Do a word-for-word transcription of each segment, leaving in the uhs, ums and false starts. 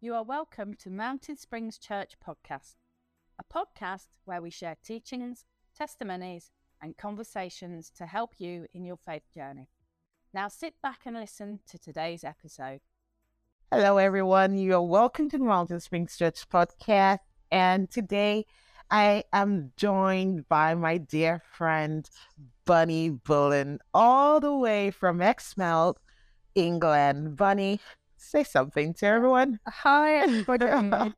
You are welcome to Mountain Springs Church podcast, a podcast where we share teachings, testimonies, and conversations to help you in your faith journey. Now sit back and listen to today's episode. Hello, everyone. You are welcome to the Mountain Springs Church podcast. And today I am joined by my dear friend, Bonnie Bullen, all the way from Exmouth, England. Bonnie, say something to everyone. Hi, everybody.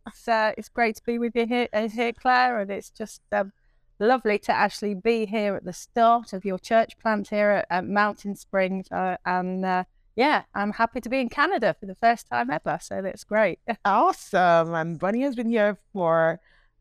It's, uh, it's great to be with you here, here Claire, and it's just um, lovely to actually be here at the start of your church plant here at, at Mountain Springs. Uh, and uh, yeah, I'm happy to be in Canada for the first time ever, so that's great. Awesome. And Bonnie has been here for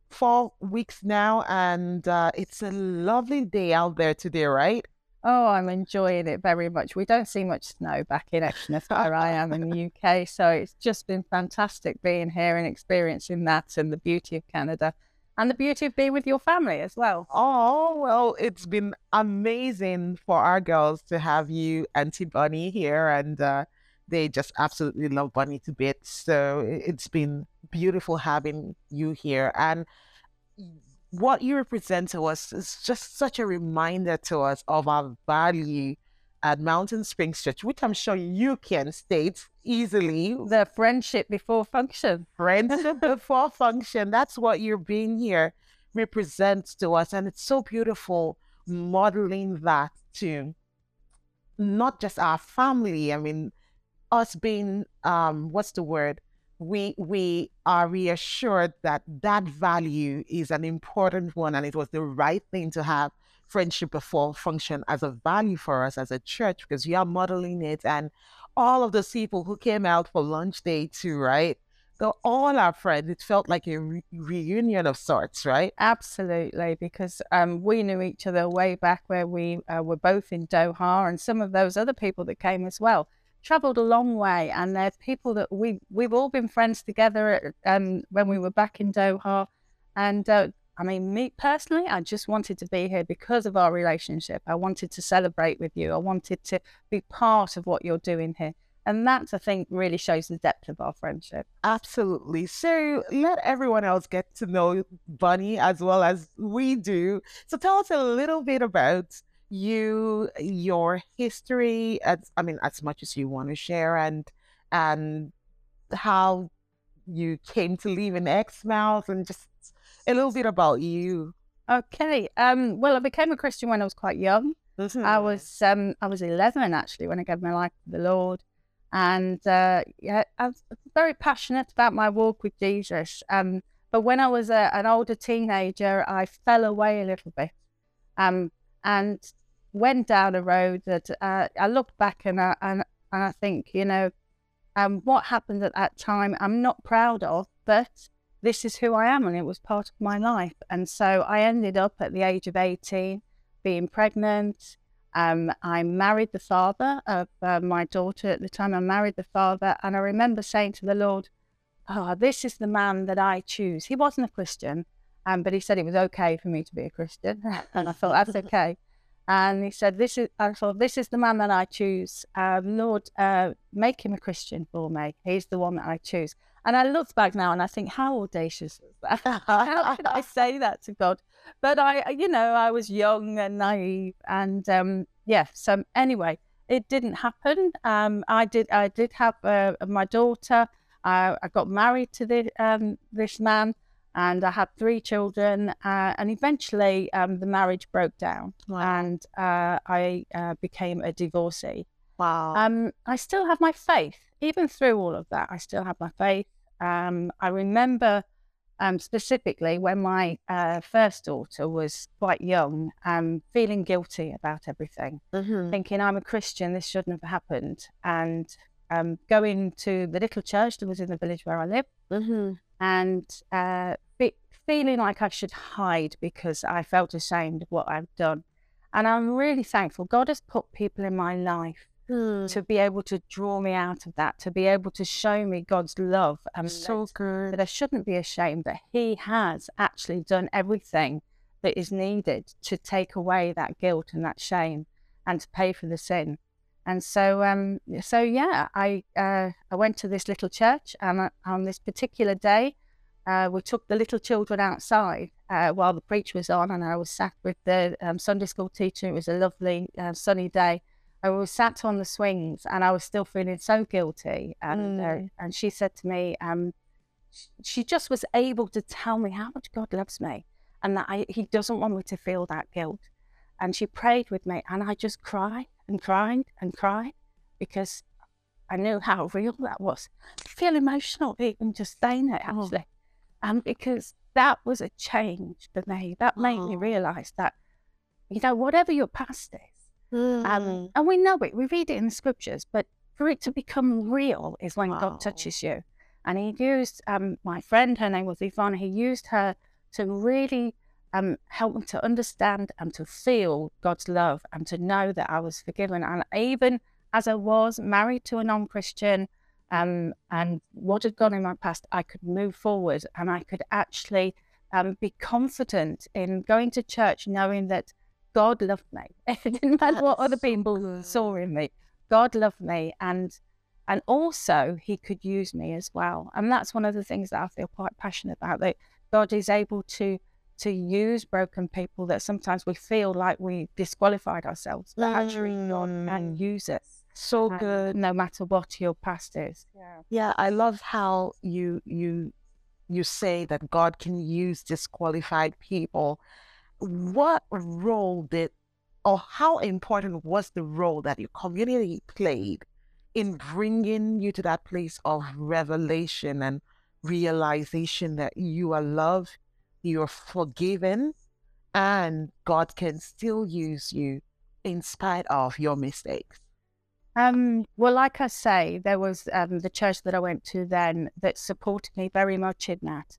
four weeks now, and uh, it's a lovely day out there today, right? Oh, I'm enjoying it very much. We don't see much snow back in Exmouth, where I am in the U K. So it's just been fantastic being here and experiencing that and the beauty of Canada and the beauty of being with your family as well. Oh, well, it's been amazing for our girls to have you, Auntie Bonnie, here. And uh, they just absolutely love Bonnie to bits. So it's been beautiful having you here. And what you represent to us is just such a reminder to us of our value at Mountain Springs Church, which I'm sure you can state easily. The friendship before function. Friendship before function. That's what your being here represents to us. And it's so beautiful modeling that to not just our family. I mean, us being, um, what's the word? we we are reassured that that value is an important one, and it was the right thing to have friendship before function as a value for us as a church, because we are modeling it. And all of those people who came out for lunch day too, right? They're all our friends. It felt like a re reunion of sorts, right? Absolutely, because um, we knew each other way back where we uh, were both in Doha, and some of those other people that came as well. Travelled a long way, and they're people that we we've all been friends together at, um, when we were back in Doha. And uh, I mean, me personally, I just wanted to be here because of our relationship. I wanted to celebrate with you. I wanted to be part of what you're doing here, and that I think really shows the depth of our friendship. Absolutely. So let everyone else get to know Bonnie as well as we do. So tell us a little bit about you, your history, as I mean, as much as you want to share, and and how you came to live in Exmouth, and just a little bit about you. Okay. Um. Well, I became a Christian when I was quite young. Mm-hmm. I was um. I was eleven actually when I gave my life to the Lord, and uh, yeah, I was very passionate about my walk with Jesus. Um. But when I was a, an older teenager, I fell away a little bit. Um. And went down a road that uh, I look back and I, and, and I think, you know, um, what happened at that time, I'm not proud of, but this is who I am, and it was part of my life. And so I ended up at the age of eighteen being pregnant. Um, I married the father of uh, my daughter at the time. I married the father, and I remember saying to the Lord, oh, this is the man that I choose. He wasn't a Christian. Um, but he said it was okay for me to be a Christian, and I thought that's okay. And he said, "This is," I thought, "this is the man that I choose. Um, Lord, uh, make him a Christian for me. He's the one that I choose." And I look back now and I think, how audacious is that? How could I say that to God? But I, you know, I was young and naive, and um, yeah. So anyway, it didn't happen. Um, I did. I did have uh, my daughter. I, I got married to the, um, this man. And I had three children, uh, and eventually um, the marriage broke down. Wow. And uh, I uh, became a divorcee. Wow. Um, I still have my faith. Even through all of that, I still have my faith. Um, I remember um, specifically when my uh, first daughter was quite young, um, feeling guilty about everything, mm-hmm. thinking I'm a Christian, this shouldn't have happened. And um, going to the little church that was in the village where I lived, mm-hmm. and uh, fe feeling like I should hide because I felt ashamed of what I've done. And I'm really thankful. God has put people in my life mm. to be able to draw me out of that, to be able to show me God's love. And so that, good. That I shouldn't be ashamed, that he has actually done everything that is needed to take away that guilt and that shame and to pay for the sin. And so, um, so yeah, I uh, I went to this little church, and on this particular day, uh, we took the little children outside uh, while the preach was on, and I was sat with the um, Sunday school teacher. It was a lovely uh, sunny day. I was sat on the swings, and I was still feeling so guilty. And mm. uh, and she said to me, um, she just was able to tell me how much God loves me, and that I, He doesn't want me to feel that guilt. And she prayed with me, and I just cried and cried and cried because I knew how real that was. I feel emotional even just saying it, actually. Oh. And because that was a change for me. That made oh. me realise that, you know, whatever your past is, mm. um, and we know it, we read it in the scriptures, but for it to become real is when wow. God touches you. And He used um, my friend, her name was Yvonne, He used her to really Um, help me to understand and to feel God's love and to know that I was forgiven. And even as I was married to a non-Christian um, and what had gone in my past, I could move forward, and I could actually um, be confident in going to church knowing that God loved me. It didn't matter That's what other people good. saw in me. God loved me, and and also He could use me as well. And that's one of the things that I feel quite passionate about, that God is able to to use broken people that sometimes we feel like we disqualified ourselves, but mm. actually not, and use it. So and good. No matter what your past is. Yeah. Yeah, I love how you you you say that God can use disqualified people. What role did, or how important was the role that your community played in bringing you to that place of revelation and realization that you are loved, you're forgiven, and God can still use you in spite of your mistakes? Um, well, like I say, there was um, the church that I went to then that supported me very much in that.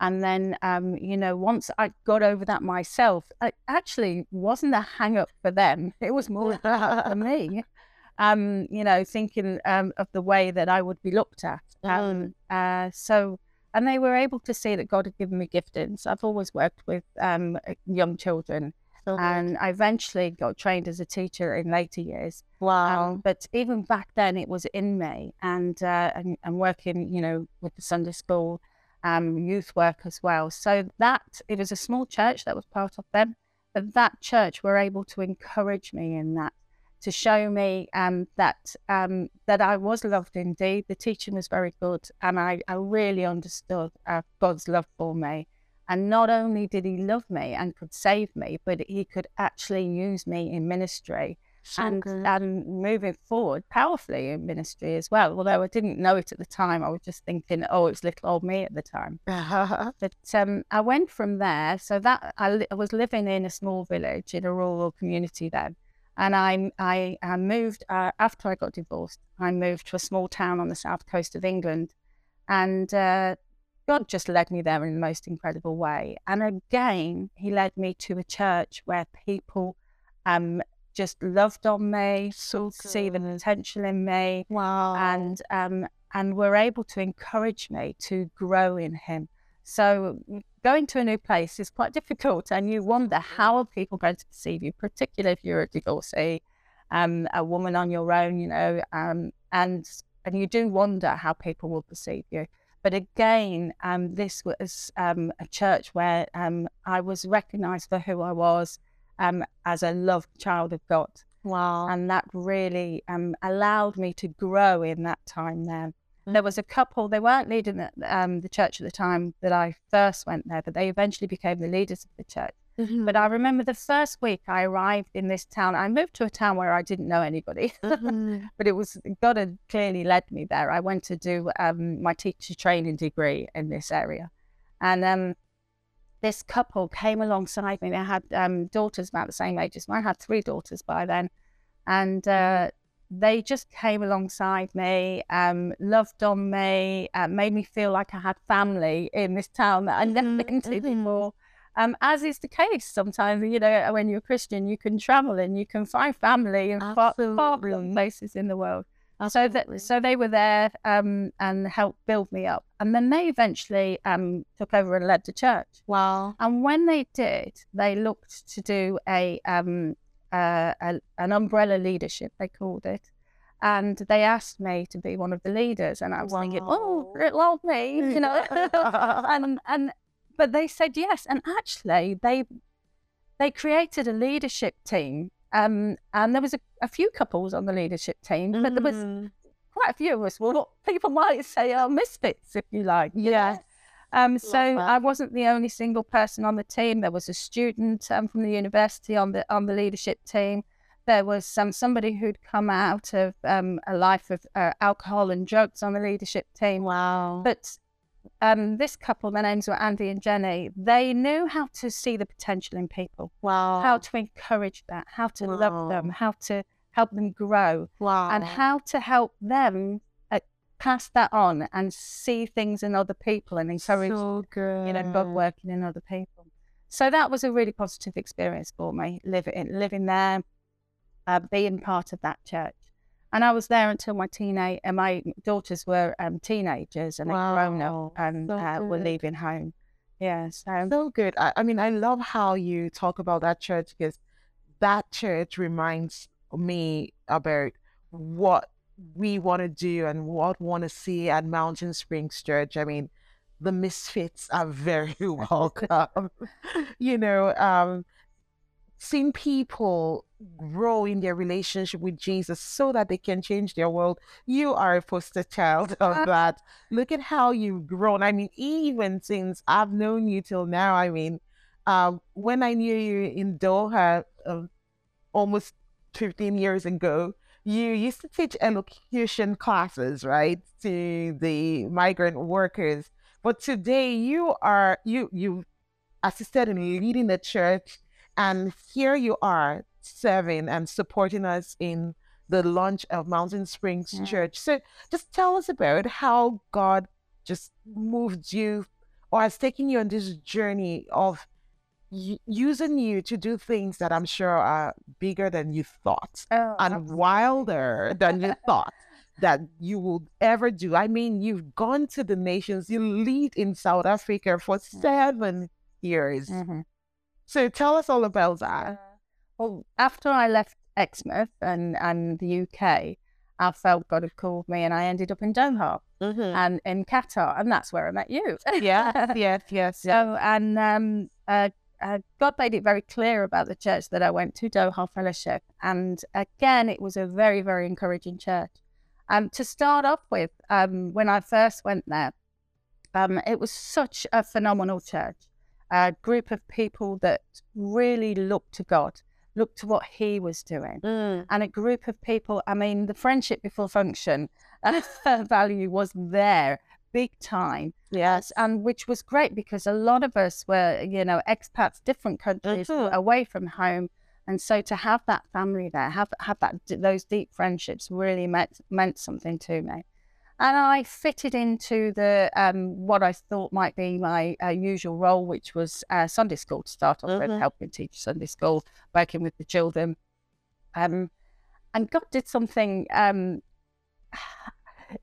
And then, um, you know, once I got over that myself, it actually wasn't a hang-up for them. It was more for me, um, you know, thinking um, of the way that I would be looked at. Um, mm. uh, so... And they were able to see that God had given me giftings. I've always worked with um, young children, so and I eventually got trained as a teacher in later years. Wow! Um, but even back then, it was in me, and uh, and, and working, you know, with the Sunday school, um, youth work as well. So that it was a small church that was part of them, but that church were able to encourage me in that, to show me um, that um, that I was loved indeed. The teaching was very good, and I, I really understood uh, God's love for me. And not only did He love me and could save me, but He could actually use me in ministry, so and, and moving forward powerfully in ministry as well. Although I didn't know it at the time, I was just thinking, oh, it's little old me at the time. But um, I went from there, so that I, li I was living in a small village in a rural community then. And I, I, I moved, uh, after I got divorced, I moved to a small town on the south coast of England. And uh, God just led me there in the most incredible way. And again, He led me to a church where people um, just loved on me, so see the potential in me. Wow. And, um, and were able to encourage me to grow in Him. So going to a new place is quite difficult, and you wonder how are people going to perceive you, particularly if you're a divorcee, um, a woman on your own, you know, um, and and you do wonder how people will perceive you. But again, um, this was um, a church where um, I was recognised for who I was um, as a loved child of God. Wow! And that really um, allowed me to grow in that time there. There was a couple, they weren't leading the, um, the church at the time that I first went there, but they eventually became the leaders of the church. Mm-hmm. But I remember the first week I arrived in this town, I moved to a town where I didn't know anybody, mm-hmm. but it was, God had clearly led me there. I went to do um, my teacher training degree in this area. And um, this couple came alongside me. They had um, daughters about the same age as mine. I had three daughters by then. And uh, they just came alongside me, um, loved on me, uh, made me feel like I had family in this town that I never been to before. Um, as is the case sometimes, you know, when you're a Christian, you can travel and you can find family in far, far places in the world. Absolutely. So that, so they were there um, and helped build me up. And then they eventually um, took over and led the church. Wow. And when they did, they looked to do a... Um, Uh, a, an umbrella leadership, they called it, and they asked me to be one of the leaders, and I was wow. thinking, oh, it'll help me, you know. and and but they said yes, and actually they they created a leadership team, um, and there was a, a few couples on the leadership team, but mm. there was quite a few of us. Well, what people might say are misfits, if you like. Yeah. Um, so I wasn't the only single person on the team. There was a student um, from the university on the on the leadership team. There was um, somebody who'd come out of um, a life of uh, alcohol and drugs on the leadership team. Wow. But um, this couple, their names were Andy and Jenny, they knew how to see the potential in people. Wow. How to encourage that, how to wow. love them, how to help them grow. Wow. And how to help them pass that on and see things in other people and encourage so good. you know, God working in other people. So that was a really positive experience for me, living living there, uh, being part of that church. And I was there until my teenage and uh, my daughters were um, teenagers and wow. grown up and so uh, were leaving home. Yeah, so so good. I, I mean, I love how you talk about that church, because that church reminds me about what we want to do and what we want to see at Mountain Springs Church. I mean, the misfits are very welcome. You know, um, seeing people grow in their relationship with Jesus so that they can change their world. You are a poster child of that. Look at how you've grown. I mean, even since I've known you till now, I mean, um, when I knew you in Doha uh, almost fifteen years ago, you used to teach elocution classes, right, to the migrant workers. But today you are, you you assisted in leading the church, and here you are serving and supporting us in the launch of Mountain Springs yeah. Church. So just tell us about how God just moved you or has taken you on this journey of using you to do things that I'm sure are bigger than you thought oh, and absolutely. wilder than you thought that you would ever do. I mean, you've gone to the nations. You lead in South Africa for seven years. Mm-hmm. So tell us all about that. Uh, well, after I left Exmouth and, and the U K, I felt God had called me, and I ended up in Doha mm-hmm. and in Qatar, and that's where I met you. Yeah, yes, yes. So, and um, uh, Uh, God made it very clear about the church that I went to, Doha Fellowship. And again, it was a very, very encouraging church. Um, to start off with, um, when I first went there, um, it was such a phenomenal church, a group of people that really looked to God, looked to what he was doing. Mm. And a group of people, I mean, the friendship before function value was there. Big time. Yes. And which was great, because a lot of us were, you know, expats, different countries, mm-hmm. away from home. And so to have that family there, have have that those deep friendships really meant meant something to me. And I fitted into the um, what I thought might be my uh, usual role, which was uh, Sunday school to start off mm-hmm. with, helping teach Sunday school, working with the children. Um, and God did something. Um,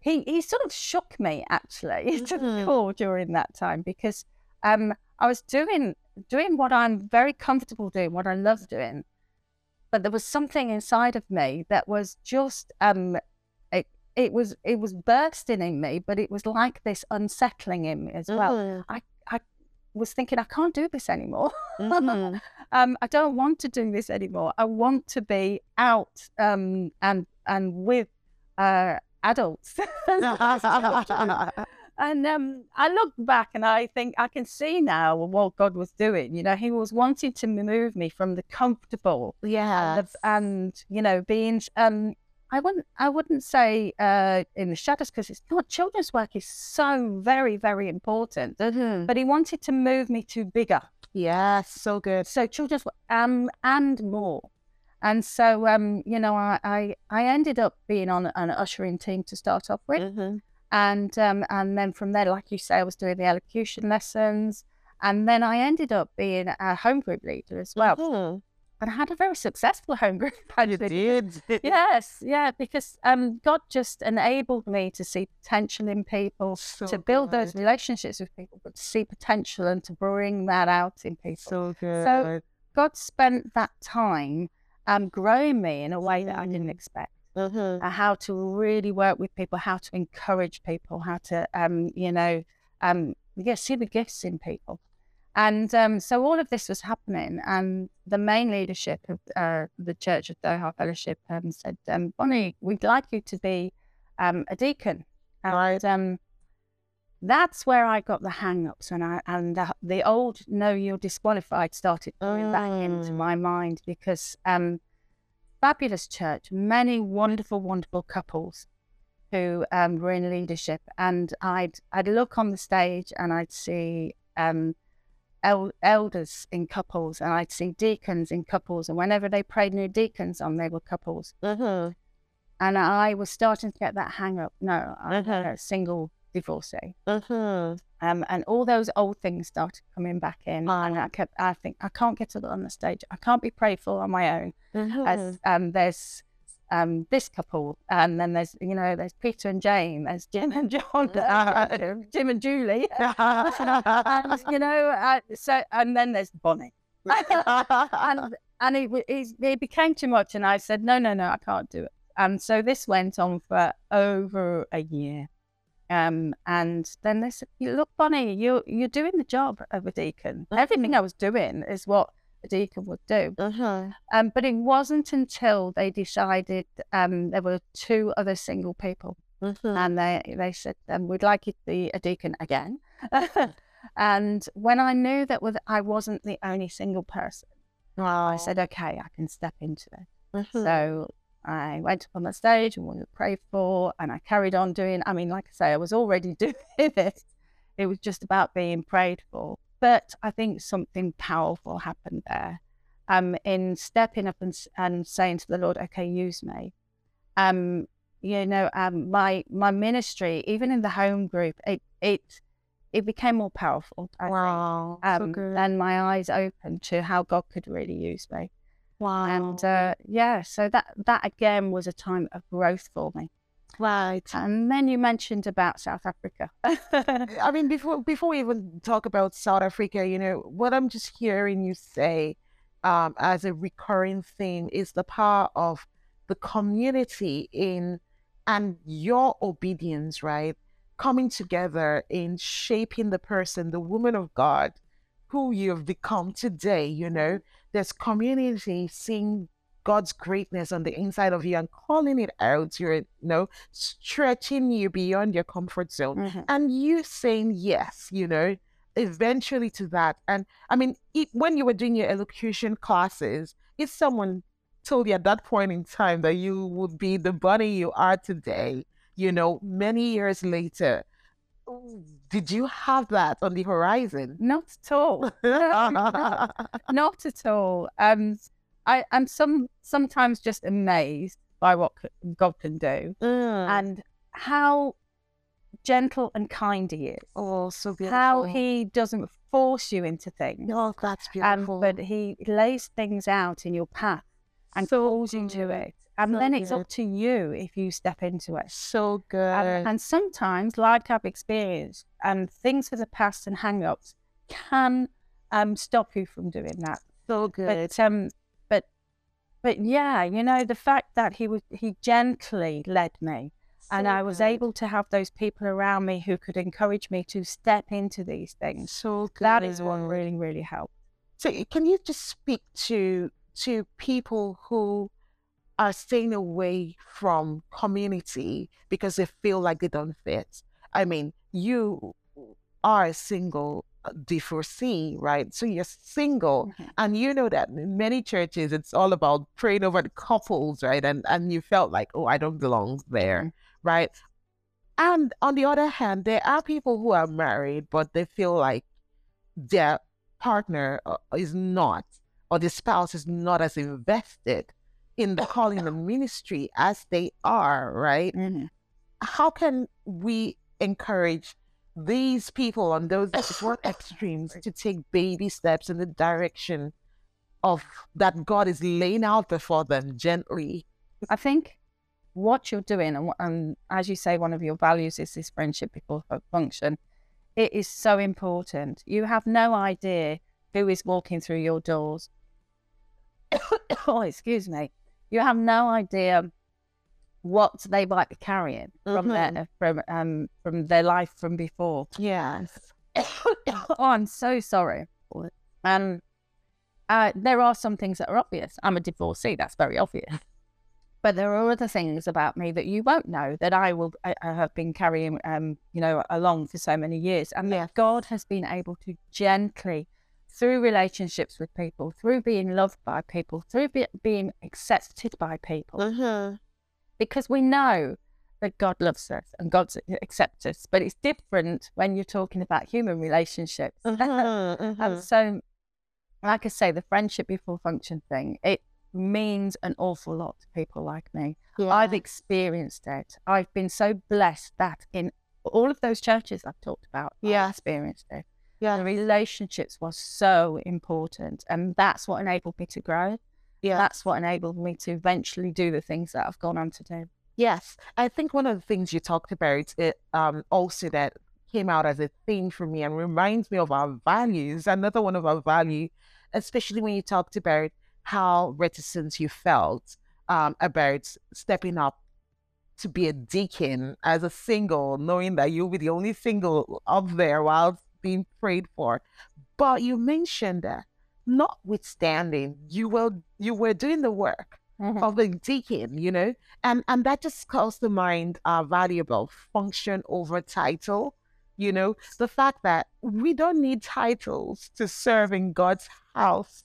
He he sort of shook me, actually, to the core during that time, because um, I was doing doing what I'm very comfortable doing, what I love doing, but there was something inside of me that was just um, it it was it was bursting in me, but it was like this unsettling in me as well. Mm-hmm. I I was thinking, I can't do this anymore. Mm-hmm. um, I don't want to do this anymore. I want to be out um, and and with. Uh, adults. And um, I look back and I think I can see now what God was doing. You know, he was wanting to move me from the comfortable. Yeah. And, and, you know, being, um, I wouldn't, I wouldn't say uh, in the shadows, because it's not, children's work is so very, very important, mm-hmm. but he wanted to move me to bigger. Yeah, so good. So children's work um, and more. And so, um, you know, I, I, I ended up being on an ushering team to start off with. Mm-hmm. And um, and then from there, like you say, I was doing the elocution lessons. And then I ended up being a home group leader as well. Mm-hmm. And I had a very successful home group. You did? Yes, yeah, because um, God just enabled me to see potential in people, so to build good. those relationships with people, but to see potential and to bring that out in people. So good. So God spent that time Um, growing me in a way that I didn't expect. mm-hmm. uh, how to really work with people, how to encourage people, how to, um, you know, um, yeah, see the gifts in people. And um, so all of this was happening, and the main leadership of uh, the Church of Doha Fellowship um, said, um, Bonnie, we'd like you to be um, a deacon. And right. um, that's where I got the hang-ups, and, I, and the, the old no, you're disqualified started coming mm. back into my mind, because um, fabulous church, many wonderful, wonderful couples who um, were in leadership, and I'd, I'd look on the stage and I'd see... Um, elders in couples, and I'd see deacons in couples, and whenever they prayed new deacons on, they were couples. Uh-huh. And I was starting to get that hang up. No, I'm uh-huh. a single divorcee. Uh-huh. Um, and all those old things started coming back in, uh-huh. and I kept. I think I can't get it on the stage. I can't be prayerful on my own. Uh-huh. As um, there's um this couple, and then there's you know there's Peter and Jane, there's Jim and John, uh, Jim and Julie, and you know uh, so and then there's Bonnie, and and it, it, it became too much, and I said no no no I can't do it. And so this went on for over a year, um and then they said, look Bonnie, you you're doing the job of a deacon. Everything I was doing is what deacon would do. Uh-huh. Um, but it wasn't until they decided um, there were two other single people, uh-huh. and they, they said, um, we'd like you to be a deacon again. And when I knew that with, I wasn't the only single person, oh. I said, okay, I can step into it. Uh-huh. So I went up on the stage and wanted to pray for, and I carried on doing, I mean, like I say, I was already doing this. It was just about being prayed for. But I think something powerful happened there um, in stepping up and, and saying to the Lord, okay, use me. Um, you know, um, my my ministry, even in the home group, it it, it became more powerful. I wow. think. Um, so good. And my eyes opened to how God could really use me. Wow. And uh, yeah, so that, that again was a time of growth for me. Right. And then you mentioned about South Africa. I mean, before before we even talk about South Africa, you know, what I'm just hearing you say um, as a recurring theme is the power of the community in and your obedience, right? Coming together in shaping the person, the woman of God, who you've become today, you know. There's community seeing God's greatness on the inside of you and calling it out, you're, you know, stretching you beyond your comfort zone. Mm-hmm. And you saying yes, you know, eventually to that. And I mean, it, when you were doing your elocution classes, if someone told you at that point in time that you would be the Bonnie you are today, you know, many years later, did you have that on the horizon? Not at all. Not at all. Um, I, I'm some sometimes just amazed by what God can do, mm. and how gentle and kind He is. Oh, so beautiful! How He doesn't force you into things. Oh, that's beautiful. Um, but He lays things out in your path and so calls you to it, and so then it's good. Up to you if you step into it. So good. And, and sometimes, like I've experienced, and things for the past and hang-ups can um, stop you from doing that. So good. But, um, But yeah, you know, the fact that he was, he gently led me, so and I was good. able to have those people around me who could encourage me to step into these things. So good. That is what really, really helped. So can you just speak to, to people who are staying away from community because they feel like they don't fit? I mean, you are a single divorcee, right? So you're single, mm-hmm. and you know that in many churches it's all about praying over the couples, right? And and you felt like, oh, I don't belong there, mm-hmm. right? And on the other hand, there are people who are married, but they feel like their partner is not, or their spouse is not as invested in the calling of ministry as they are, right? Mm-hmm. How can we encourage these people on those extremes to take baby steps in the direction of that God is laying out before them gently? I think what you're doing, and, and as you say, one of your values is this friendship before function. It is so important. You have no idea who is walking through your doors. Oh, excuse me. You have no idea what they might be carrying from mm-hmm. their from um from their life from before. Yes. Oh, I'm so sorry. Um, uh, there are some things that are obvious. I'm a divorcee. That's very obvious. But there are other things about me that you won't know that I will. I, I have been carrying, um, you know, along for so many years, and yes. that God has been able to gently, through relationships with people, through being loved by people, through be, being accepted by people. Mm-hmm. Because we know that God loves us and God accepts us, but it's different when you're talking about human relationships. Mm-hmm, mm-hmm. And so, like I say, the friendship before function thing, it means an awful lot to people like me. Yeah. I've experienced it. I've been so blessed that in all of those churches I've talked about, yeah. I experienced it. Yeah. The relationships was so important, and that's what enabled me to grow. Yeah. That's what enabled me to eventually do the things that I've gone on to do. Yes. I think one of the things you talked about it, um, also that came out as a theme for me and reminds me of our values, another one of our values, especially when you talked about how reticent you felt um, about stepping up to be a deacon as a single, knowing that you'll be the only single up there while being prayed for. But you mentioned that notwithstanding, you were, you were doing the work mm-hmm. of the deacon, you know, and, and that just calls to mind our valuable function over title, you know, the fact that we don't need titles to serve in God's house.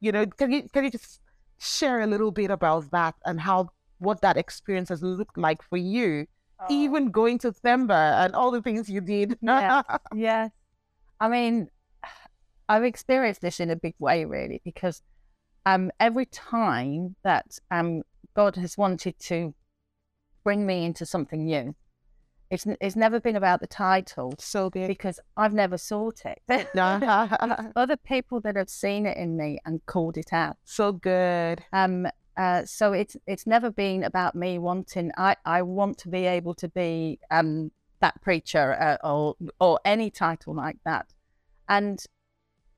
You know, can you, can you just share a little bit about that and how, what that experience has looked like for you, oh. even going to Themba and all the things you did? Yeah. Yes. I mean, I've experienced this in a big way, really, because um, every time that um, God has wanted to bring me into something new, it's, it's never been about the title, so big. Because I've never sought it. Other people that have seen it in me and called it out. So good. Um. Uh. So it's it's never been about me wanting. I, I want to be able to be um that preacher uh, or or any title like that, and.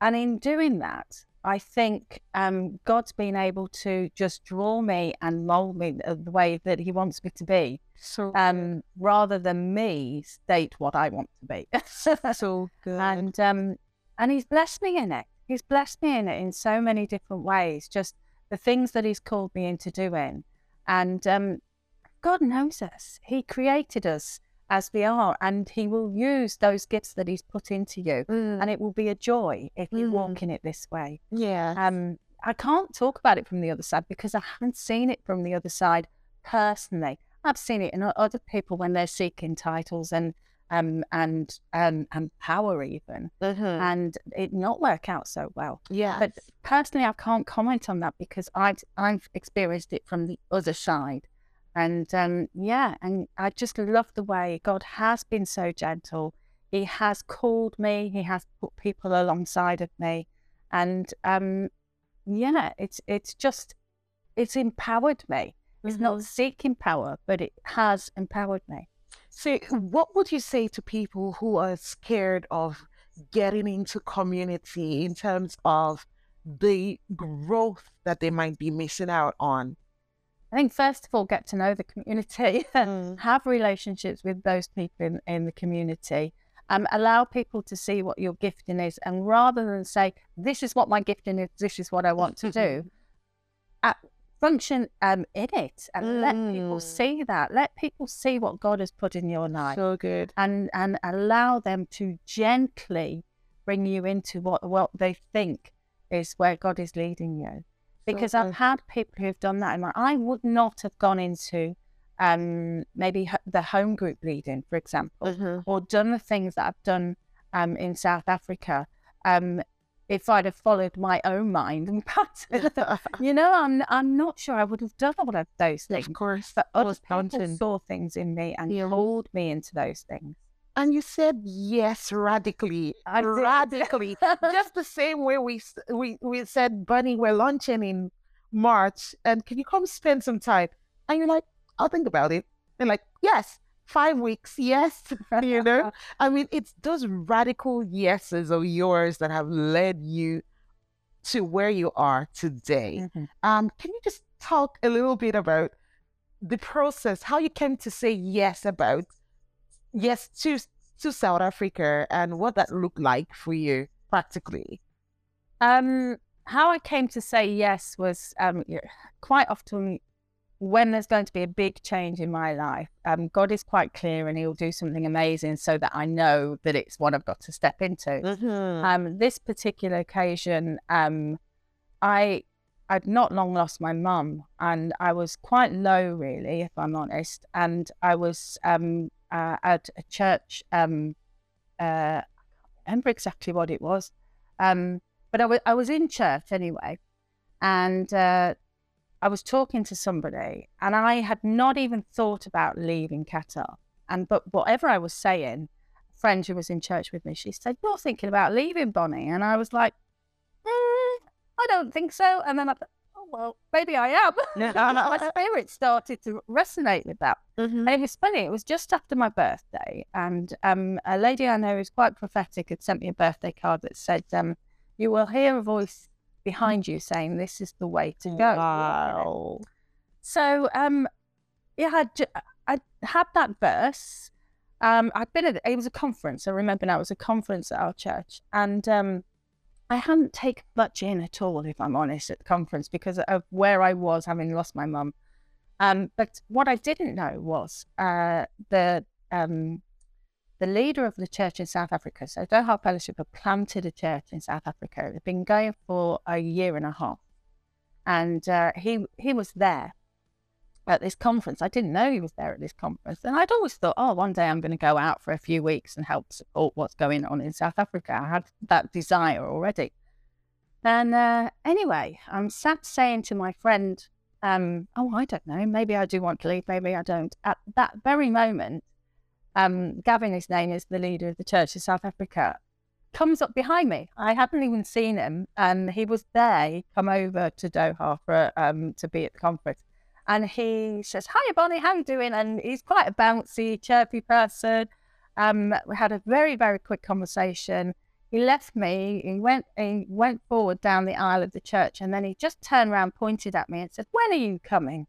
And in doing that, I think um, God's been able to just draw me and mold me the way that he wants me to be, so um, rather than me state what I want to be. So good. And, um, and he's blessed me in it. He's blessed me in it in so many different ways, just the things that he's called me into doing. And um, God knows us. He created us as we are, and he will use those gifts that he's put into you, mm. and it will be a joy if you mm. walk in it this way. Yeah. Um, I can't talk about it from the other side because I haven't seen it from the other side personally. I've seen it in other people when they're seeking titles and um and um and power even, mm-hmm. and it not work out so well. Yeah. But personally, I can't comment on that because I've I've experienced it from the other side. And um, yeah, and I just love the way God has been so gentle. He has called me. He has put people alongside of me, and um, yeah, it's it's just it's empowered me. Mm-hmm. It's not seeking power, but it has empowered me. So, what would you say to people who are scared of getting into community in terms of the growth that they might be missing out on? I think first of all, get to know the community, mm. have relationships with those people in, in the community, um, allow people to see what your gifting is, and rather than say, this is what my gifting is, this is what I want to do, uh, function um, in it and mm. let people see that. Let people see what God has put in your life. So good. And, and allow them to gently bring you into what, what they think is where God is leading you. Because okay. I've had people who have done that, and I would not have gone into um, maybe the home group leading, for example, mm-hmm. or done the things that I've done um, in South Africa um, if I'd have followed my own mind and pattern. You know, I'm I'm not sure I would have done all of those things. Of course, but other people saw things in me and yeah. called me into those things. And you said yes radically, I radically, just the same way we we we said, Bunny, we're launching in March, and can you come spend some time? And you're like, I'll think about it. They're like, yes, five weeks, yes, you know. I mean, it's those radical yeses of yours that have led you to where you are today. Mm-hmm. Um, can you just talk a little bit about the process, how you came to say yes about yes to to South Africa and what that looked like for you practically. Um, how I came to say yes was um, quite often when there's going to be a big change in my life, um, God is quite clear and he'll do something amazing so that I know that it's one I've got to step into. Mm-hmm. Um, this particular occasion, um, I... I'd not long lost my mum, and I was quite low, really, if I'm honest. And I was um, uh, at a church, um, uh, I can't remember exactly what it was, um, but I, I was in church anyway. And uh, I was talking to somebody, and I had not even thought about leaving Qatar. And but whatever I was saying, a friend who was in church with me, she said, "You're thinking about leaving, Bonnie." And I was like, I don't think so. And then I thought, oh, well, maybe I am. No, no, no. My spirit started to resonate with that. Mm-hmm. And it was funny. It was just after my birthday. And um, a lady I know who's quite prophetic had sent me a birthday card that said, um, you will hear a voice behind you saying, this is the way to go. Wow. So um, yeah, I, ju I had that verse. Um, I'd been at, it was a conference. I remember now it was a conference at our church. And um, I hadn't taken much in at all, if I'm honest, at the conference because of where I was, having lost my mum. Um, but what I didn't know was uh, the um, the leader of the church in South Africa, so Doha Fellowship had planted a church in South Africa. It had been going for a year and a half. And uh, he, he was there at this conference. I didn't know he was there at this conference. And I'd always thought, oh, one day I'm going to go out for a few weeks and help support what's going on in South Africa. I had that desire already. And uh, anyway, I'm sat saying to my friend, um, oh, I don't know, maybe I do want to leave, maybe I don't. At that very moment, um, Gavin, his name is, the leader of the church in South Africa, comes up behind me. I hadn't even seen him. And he was there. He'd come over to Doha for, um, to be at the conference. And he says, "Hi, Bonnie, how you doing?" And he's quite a bouncy, chirpy person. Um, we had a very, very quick conversation. He left me. He went, he went forward down the aisle of the church. And then he just turned around, pointed at me and said, "When are you coming?"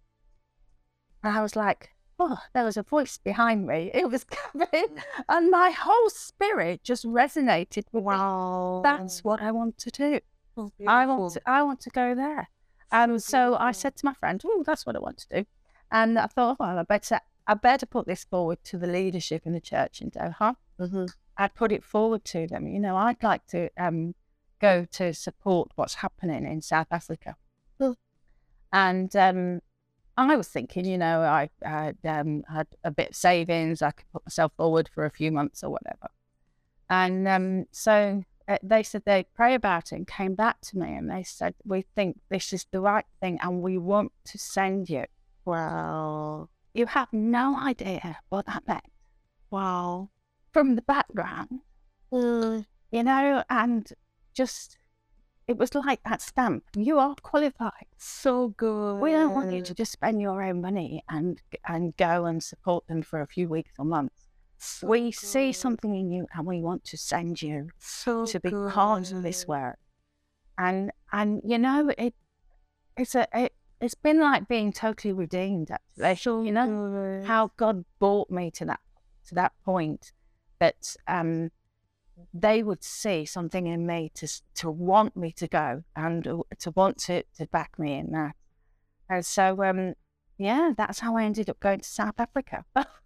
And I was like, oh, there was a voice behind me. It was Gavin. And my whole spirit just resonated with wow. me. That's what I want to do. Oh, I want to, I want to go there. And so I said to my friend, oh, that's what I want to do. And I thought, well, I better, I better put this forward to the leadership in the church in Doha. Mm-hmm. I'd put it forward to them. You know, I'd like to um, go to support what's happening in South Africa. Mm. And um, I was thinking, you know, I I'd, um, had a bit of savings. I could put myself forward for a few months or whatever. And um, so... Uh, they said they'd pray about it and came back to me and they said, we think this is the right thing and we want to send you. Wow. You have no idea what that meant. Wow. From the background, mm. you know, and just, it was like that stamp. You are qualified. So good. We don't want you to just spend your own money and, and go and support them for a few weeks or months. So we good. see something in you and we want to send you so to be good. part of this work. And, and you know, it, it's, a, it, it's been like being totally redeemed, actually. So you know, good. how God brought me to that, to that point that um, they would see something in me to, to want me to go and to want to, to back me in that. And so, um, yeah, that's how I ended up going to South Africa.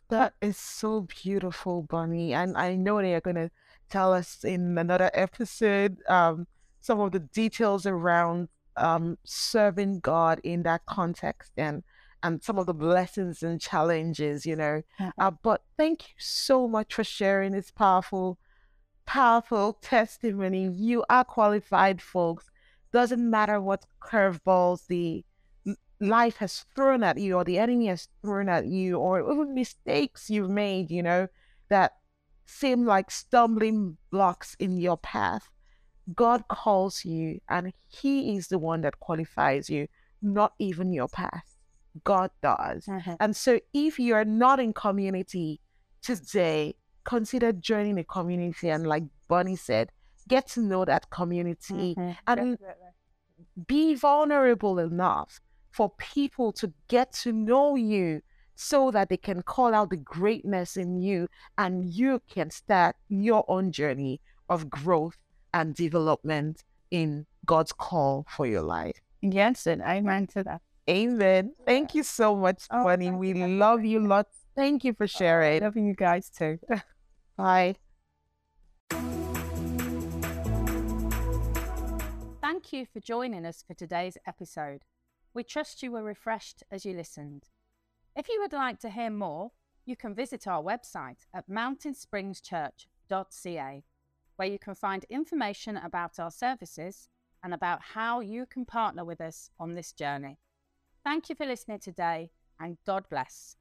That is so beautiful, Bonnie. And I know they are going to tell us in another episode um, some of the details around um, serving God in that context and, and some of the blessings and challenges, you know. Yeah. Uh, but thank you so much for sharing this powerful, powerful testimony. You are qualified, folks. Doesn't matter what curveballs the life has thrown at you or the enemy has thrown at you or even mistakes you've made, you know, that seem like stumbling blocks in your path. God calls you and he is the one that qualifies you, not even your past. God does. Uh-huh. And so if you are not in community today, consider joining a community. And like Bonnie said, get to know that community. Uh-huh. And definitely. Be vulnerable enough for people to get to know you so that they can call out the greatness in you and you can start your own journey of growth and development in God's call for your life. Yes, and amen to that. Amen. Thank you so much, oh, Bonnie. We love you lots. Thank you for sharing. Loving you guys too. Bye. Thank you for joining us for today's episode. We trust you were refreshed as you listened. If you would like to hear more, you can visit our website at mountain springs church dot c a, where you can find information about our services and about how you can partner with us on this journey. Thank you for listening today, and God bless.